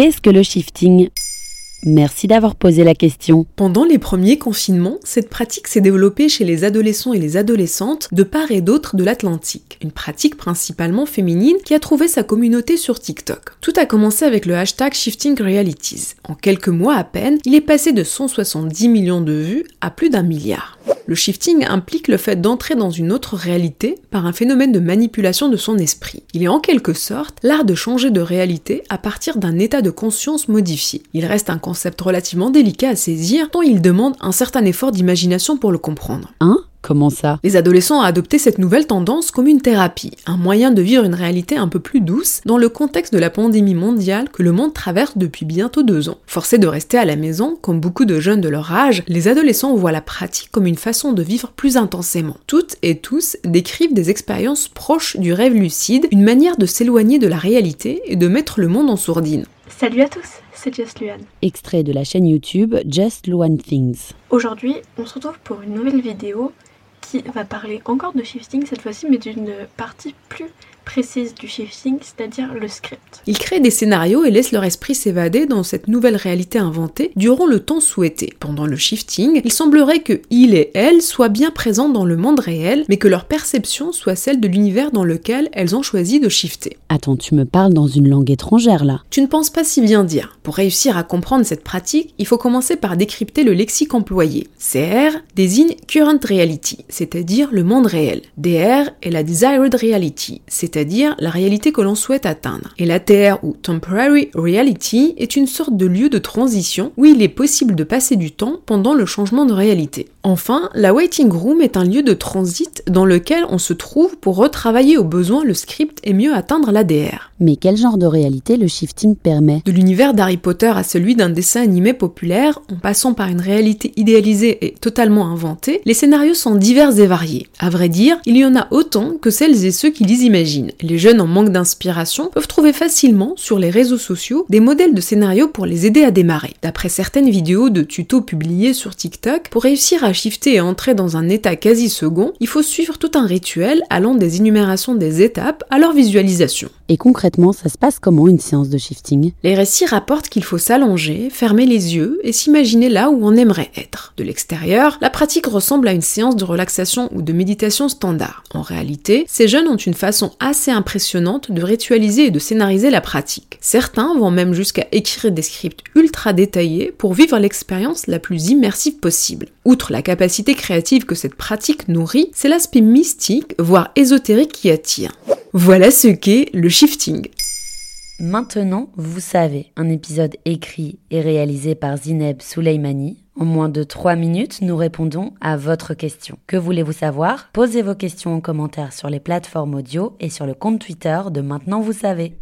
Qu'est-ce que le shifting ? Merci d'avoir posé la question. Pendant les premiers confinements, cette pratique s'est développée chez les adolescents et les adolescentes de part et d'autre de l'Atlantique. Une pratique principalement féminine qui a trouvé sa communauté sur TikTok. Tout a commencé avec le hashtag Shifting Realities. En quelques mois à peine, il est passé de 170 millions de vues à plus d'1 milliard. Le shifting implique le fait d'entrer dans une autre réalité par un phénomène de manipulation de son esprit. Il est en quelque sorte l'art de changer de réalité à partir d'un état de conscience modifié. Il reste un concept relativement délicat à saisir, tant il demande un certain effort d'imagination pour le comprendre. Comment ça ? Les adolescents ont adopté cette nouvelle tendance comme une thérapie, un moyen de vivre une réalité un peu plus douce dans le contexte de la pandémie mondiale que le monde traverse depuis bientôt 2 ans. Forcés de rester à la maison, comme beaucoup de jeunes de leur âge, les adolescents voient la pratique comme une façon de vivre plus intensément. Toutes et tous décrivent des expériences proches du rêve lucide, une manière de s'éloigner de la réalité et de mettre le monde en sourdine. Salut à tous, c'est Just Luan. Extrait de la chaîne YouTube Just Luan Things. Aujourd'hui, on se retrouve pour une nouvelle vidéo qui va parler encore de shifting cette fois-ci, mais d'une partie plus précise du shifting, c'est-à-dire le script. Ils créent des scénarios et laissent leur esprit s'évader dans cette nouvelle réalité inventée durant le temps souhaité. Pendant le shifting, il semblerait que ils et elles soient bien présents dans le monde réel, mais que leur perception soit celle de l'univers dans lequel elles ont choisi de shifter. Attends, tu me parles dans une langue étrangère là. Tu ne penses pas si bien dire. Pour réussir à comprendre cette pratique, il faut commencer par décrypter le lexique employé. CR désigne current reality, c'est-à-dire le monde réel. DR est la desired reality, c'est-à-dire la réalité que l'on souhaite atteindre. Et la TR ou Temporary Reality est une sorte de lieu de transition où il est possible de passer du temps pendant le changement de réalité. Enfin, la Waiting Room est un lieu de transit dans lequel on se trouve pour retravailler au besoin le script et mieux atteindre la DR. Mais quel genre de réalité le shifting permet ? De l'univers d'Harry Potter à celui d'un dessin animé populaire, en passant par une réalité idéalisée et totalement inventée, les scénarios sont divers et variés. À vrai dire, il y en a autant que celles et ceux qui les imaginent. Les jeunes en manque d'inspiration peuvent trouver facilement sur les réseaux sociaux des modèles de scénarios pour les aider à démarrer. D'après certaines vidéos de tutos publiées sur TikTok, pour réussir à shifter et entrer dans un état quasi second, il faut suivre tout un rituel allant des énumérations des étapes à leur visualisation. Et concrètement, ça se passe comment une séance de shifting ? Les récits rapportent qu'il faut s'allonger, fermer les yeux et s'imaginer là où on aimerait être. De l'extérieur, la pratique ressemble à une séance de relaxation ou de méditation standard. En réalité, ces jeunes ont une façon assez impressionnante de ritualiser et de scénariser la pratique. Certains vont même jusqu'à écrire des scripts ultra détaillés pour vivre l'expérience la plus immersive possible. Outre la capacité créative que cette pratique nourrit, c'est l'aspect mystique, voire ésotérique qui attire. Voilà ce qu'est le shifting. Maintenant, vous savez, un épisode écrit et réalisé par Zineb Souleimani. En moins de 3 minutes, nous répondons à votre question. Que voulez-vous savoir ? Posez vos questions en commentaire sur les plateformes audio et sur le compte Twitter de Maintenant Vous Savez.